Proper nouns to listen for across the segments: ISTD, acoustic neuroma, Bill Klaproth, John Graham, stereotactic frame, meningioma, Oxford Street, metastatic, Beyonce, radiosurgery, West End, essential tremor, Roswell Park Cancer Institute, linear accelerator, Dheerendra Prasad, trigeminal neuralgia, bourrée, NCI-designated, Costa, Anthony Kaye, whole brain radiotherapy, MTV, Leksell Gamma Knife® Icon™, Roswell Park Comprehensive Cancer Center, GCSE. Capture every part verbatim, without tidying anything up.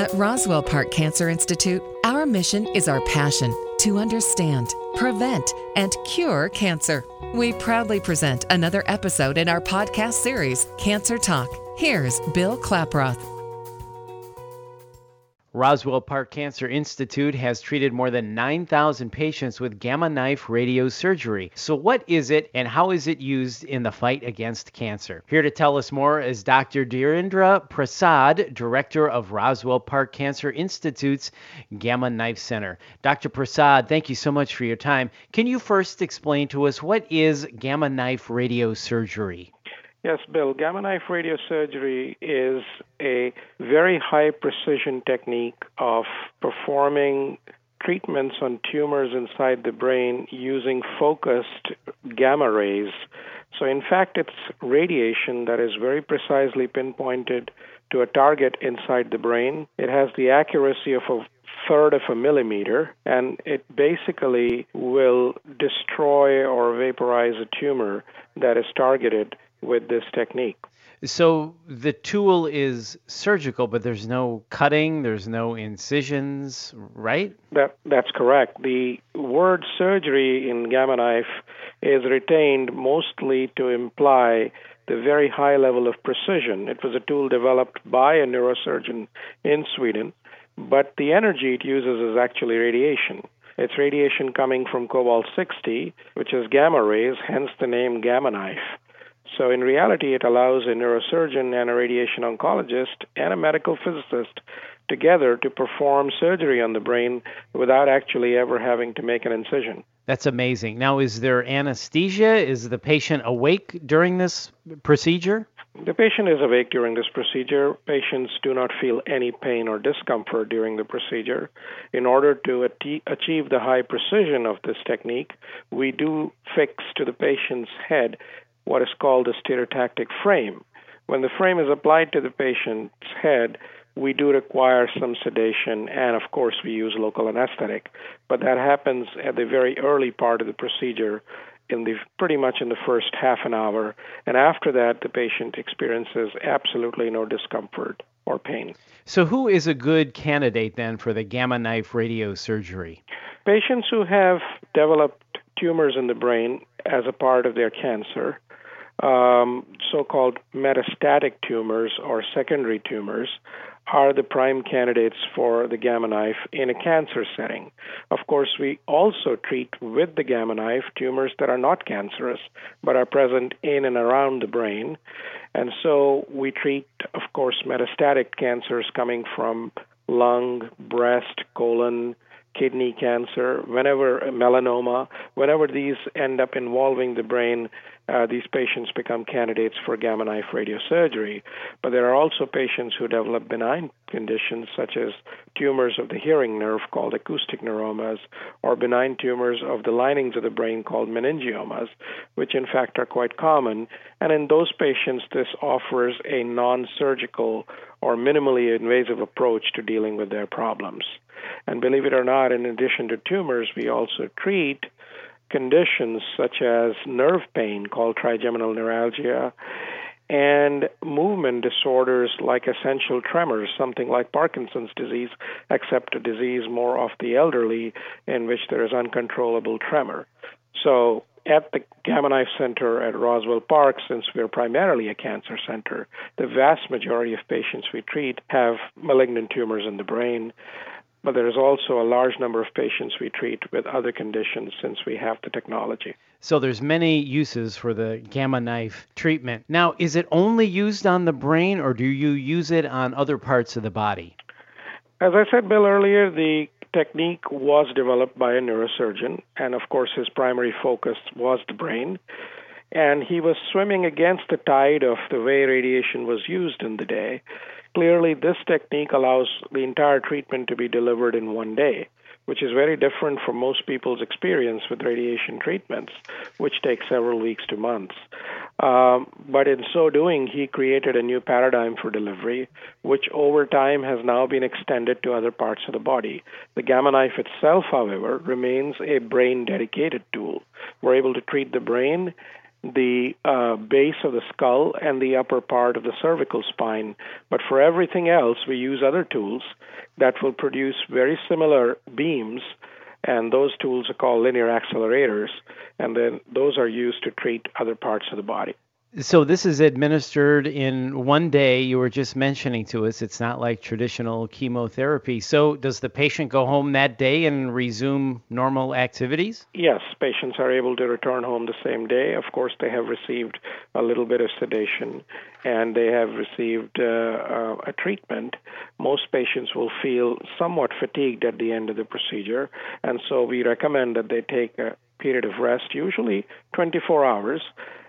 At Roswell Park Cancer Institute, our mission is our passion to understand, prevent, and cure cancer. We proudly present another episode in our podcast series, Cancer Talk. Here's Bill Klaproth. Roswell Park Cancer Institute has treated more than nine thousand patients with Gamma Knife radiosurgery. So what is it and how is it used in the fight against cancer? Here to tell us more is Doctor Dheerendra Prasad, Director of Roswell Park Cancer Institute's Gamma Knife Center. Doctor Prasad, thank you so much for your time. Can you first explain to us what is Gamma Knife radiosurgery? Yes, Bill. Gamma knife radiosurgery is a very high precision technique of performing treatments on tumors inside the brain using focused gamma rays. So in fact, it's radiation that is very precisely pinpointed to a target inside the brain. It has the accuracy of a third of a millimeter, and it basically will destroy or vaporize a tumor that is targeted with this technique. So the tool is surgical, but there's no cutting, there's no incisions, right? That, that's correct. The word surgery in Gamma Knife is retained mostly to imply the very high level of precision. It was a tool developed by a neurosurgeon in Sweden, but the energy it uses is actually radiation. It's radiation coming from cobalt sixty, which is gamma rays, hence the name Gamma Knife. So in reality, it allows a neurosurgeon and a radiation oncologist and a medical physicist together to perform surgery on the brain without actually ever having to make an incision. That's amazing. Now, is there anesthesia? Is the patient awake during this procedure? The patient is awake during this procedure. Patients do not feel any pain or discomfort during the procedure. In order to at- achieve the high precision of this technique, we do fix to the patient's head what is called a stereotactic frame. When the frame is applied to the patient's head, we do require some sedation, and of course we use local anesthetic, but that happens at the very early part of the procedure, in the pretty much in the first half an hour, and after that the patient experiences absolutely no discomfort or pain. So who is a good candidate then for the Gamma Knife radiosurgery? Patients who have developed tumors in the brain as a part of their cancer, Um, so-called metastatic tumors or secondary tumors are the prime candidates for the Gamma Knife in a cancer setting. Of course, we also treat with the Gamma Knife tumors that are not cancerous but are present in and around the brain. And so we treat, of course, metastatic cancers coming from lung, breast, colon, kidney cancer, whenever melanoma, whenever these end up involving the brain, uh, these patients become candidates for Gamma Knife radiosurgery. But there are also patients who develop benign conditions such as tumors of the hearing nerve called acoustic neuromas or benign tumors of the linings of the brain called meningiomas, which in fact are quite common. And in those patients, this offers a non-surgical or minimally invasive approach to dealing with their problems. And believe it or not, in addition to tumors, we also treat conditions such as nerve pain called trigeminal neuralgia and movement disorders like essential tremors, something like Parkinson's disease, except a disease more of the elderly in which there is uncontrollable tremor. So at the Gamma Knife Center at Roswell Park, since we're primarily a cancer center, the vast majority of patients we treat have malignant tumors in the brain. But there is also a large number of patients we treat with other conditions since we have the technology. So there's many uses for the Gamma Knife treatment. Now, is it only used on the brain, or do you use it on other parts of the body? As I said, Bill, earlier, the technique was developed by a neurosurgeon, and of course his primary focus was the brain. And he was swimming against the tide of the way radiation was used in the day. Clearly, this technique allows the entire treatment to be delivered in one day, which is very different from most people's experience with radiation treatments, which take several weeks to months. Um, but in so doing, he created a new paradigm for delivery, which over time has now been extended to other parts of the body. The Gamma Knife itself, however, remains a brain-dedicated tool. We're able to treat the brain the uh, base of the skull and the upper part of the cervical spine. But for everything else, we use other tools that will produce very similar beams, and those tools are called linear accelerators, and then those are used to treat other parts of the body. So this is administered in one day. You were just mentioning to us it's not like traditional chemotherapy. So does the patient go home that day and resume normal activities? Yes, patients are able to return home the same day. Of course, they have received a little bit of sedation, and they have received uh, uh, a treatment. Most patients will feel somewhat fatigued at the end of the procedure, and so we recommend that they take a period of rest, usually twenty-four hours,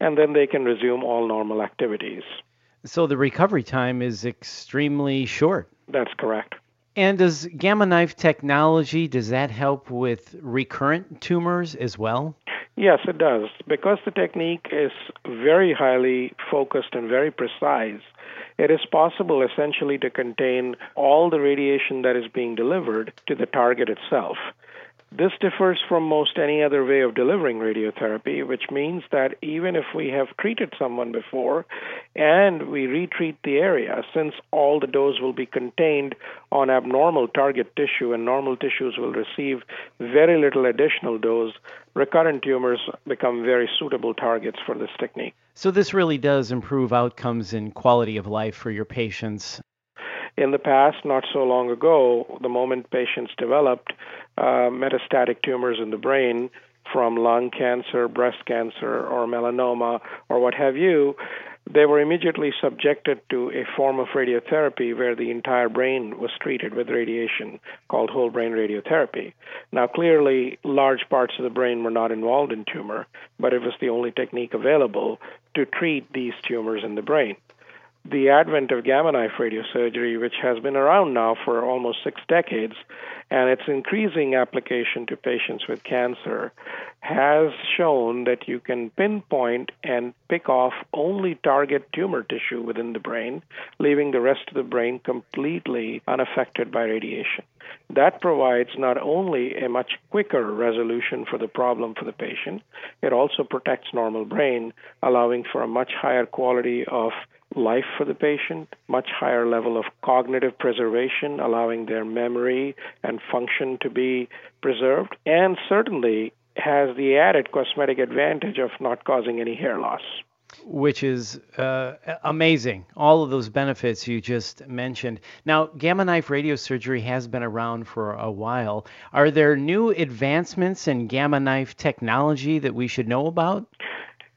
and then they can resume all normal activities. So the recovery time is extremely short. That's correct. And does Gamma Knife technology, does that help with recurrent tumors as well? Yes, it does. Because the technique is very highly focused and very precise, it is possible essentially to contain all the radiation that is being delivered to the target itself. This differs from most any other way of delivering radiotherapy, which means that even if we have treated someone before and we retreat the area, since all the dose will be contained on abnormal target tissue and normal tissues will receive very little additional dose, recurrent tumors become very suitable targets for this technique. So this really does improve outcomes and quality of life for your patients. In the past, not so long ago, the moment patients developed uh, metastatic tumors in the brain from lung cancer, breast cancer, or melanoma, or what have you, they were immediately subjected to a form of radiotherapy where the entire brain was treated with radiation called whole brain radiotherapy. Now, clearly, large parts of the brain were not involved in tumor, but it was the only technique available to treat these tumors in the brain. The advent of Gamma Knife radiosurgery, which has been around now for almost six decades, and its increasing application to patients with cancer, has shown that you can pinpoint and pick off only target tumor tissue within the brain, leaving the rest of the brain completely unaffected by radiation. That provides not only a much quicker resolution for the problem for the patient, it also protects normal brain, allowing for a much higher quality of life for the patient, much higher level of cognitive preservation, allowing their memory and function to be preserved, and certainly has the added cosmetic advantage of not causing any hair loss. Which is uh, amazing, all of those benefits you just mentioned. Now, Gamma Knife radiosurgery has been around for a while. Are there new advancements in Gamma Knife technology that we should know about?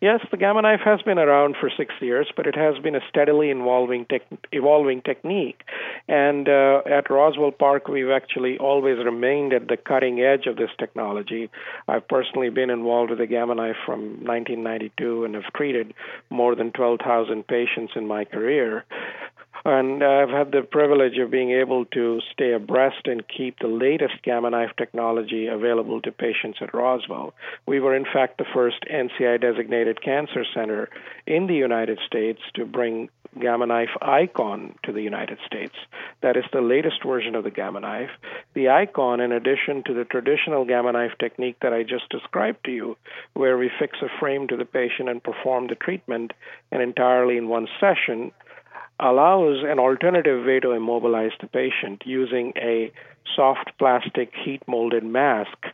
Yes, the Gamma Knife has been around for six years, but it has been a steadily evolving, tech, evolving technique. And uh, at Roswell Park, we've actually always remained at the cutting edge of this technology. I've personally been involved with the Gamma Knife from nineteen ninety-two and have treated more than twelve thousand patients in my career. And I've had the privilege of being able to stay abreast and keep the latest Gamma Knife technology available to patients at Roswell. We were, in fact, the first N C I-designated cancer center in the United States to bring Gamma Knife Icon to the United States. That is the latest version of the Gamma Knife. The Icon, in addition to the traditional Gamma Knife technique that I just described to you, where we fix a frame to the patient and perform the treatment and entirely in one session, allows an alternative way to immobilize the patient using a soft plastic heat-molded mask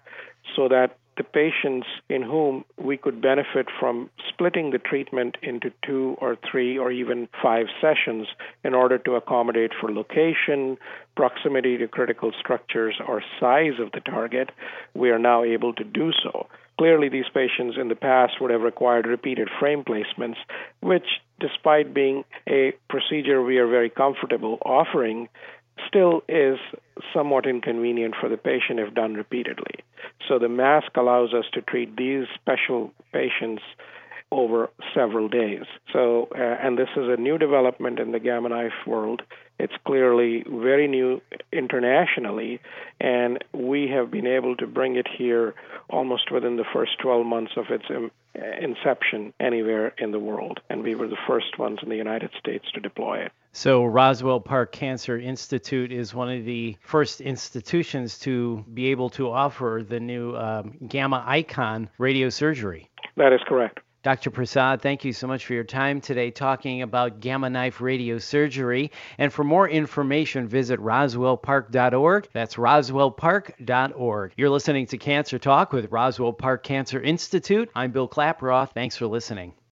so that the patients in whom we could benefit from splitting the treatment into two or three or even five sessions in order to accommodate for location, proximity to critical structures, or size of the target, we are now able to do so. Clearly, these patients in the past would have required repeated frame placements, which, despite being a procedure we are very comfortable offering, still is somewhat inconvenient for the patient if done repeatedly. So the mask allows us to treat these special patients over several days. So, uh, and this is a new development in the Gamma Knife world. It's clearly very new internationally, and we have been able to bring it here almost within the first twelve months of its inception anywhere in the world. And we were the first ones in the United States to deploy it. So Roswell Park Cancer Institute is one of the first institutions to be able to offer the new um, Gamma Icon radiosurgery. That is correct. Doctor Prasad, thank you so much for your time today talking about Gamma Knife radiosurgery. And for more information, visit roswell park dot org. That's roswell park dot org. You're listening to Cancer Talk with Roswell Park Cancer Institute. I'm Bill Klaproth. Thanks for listening.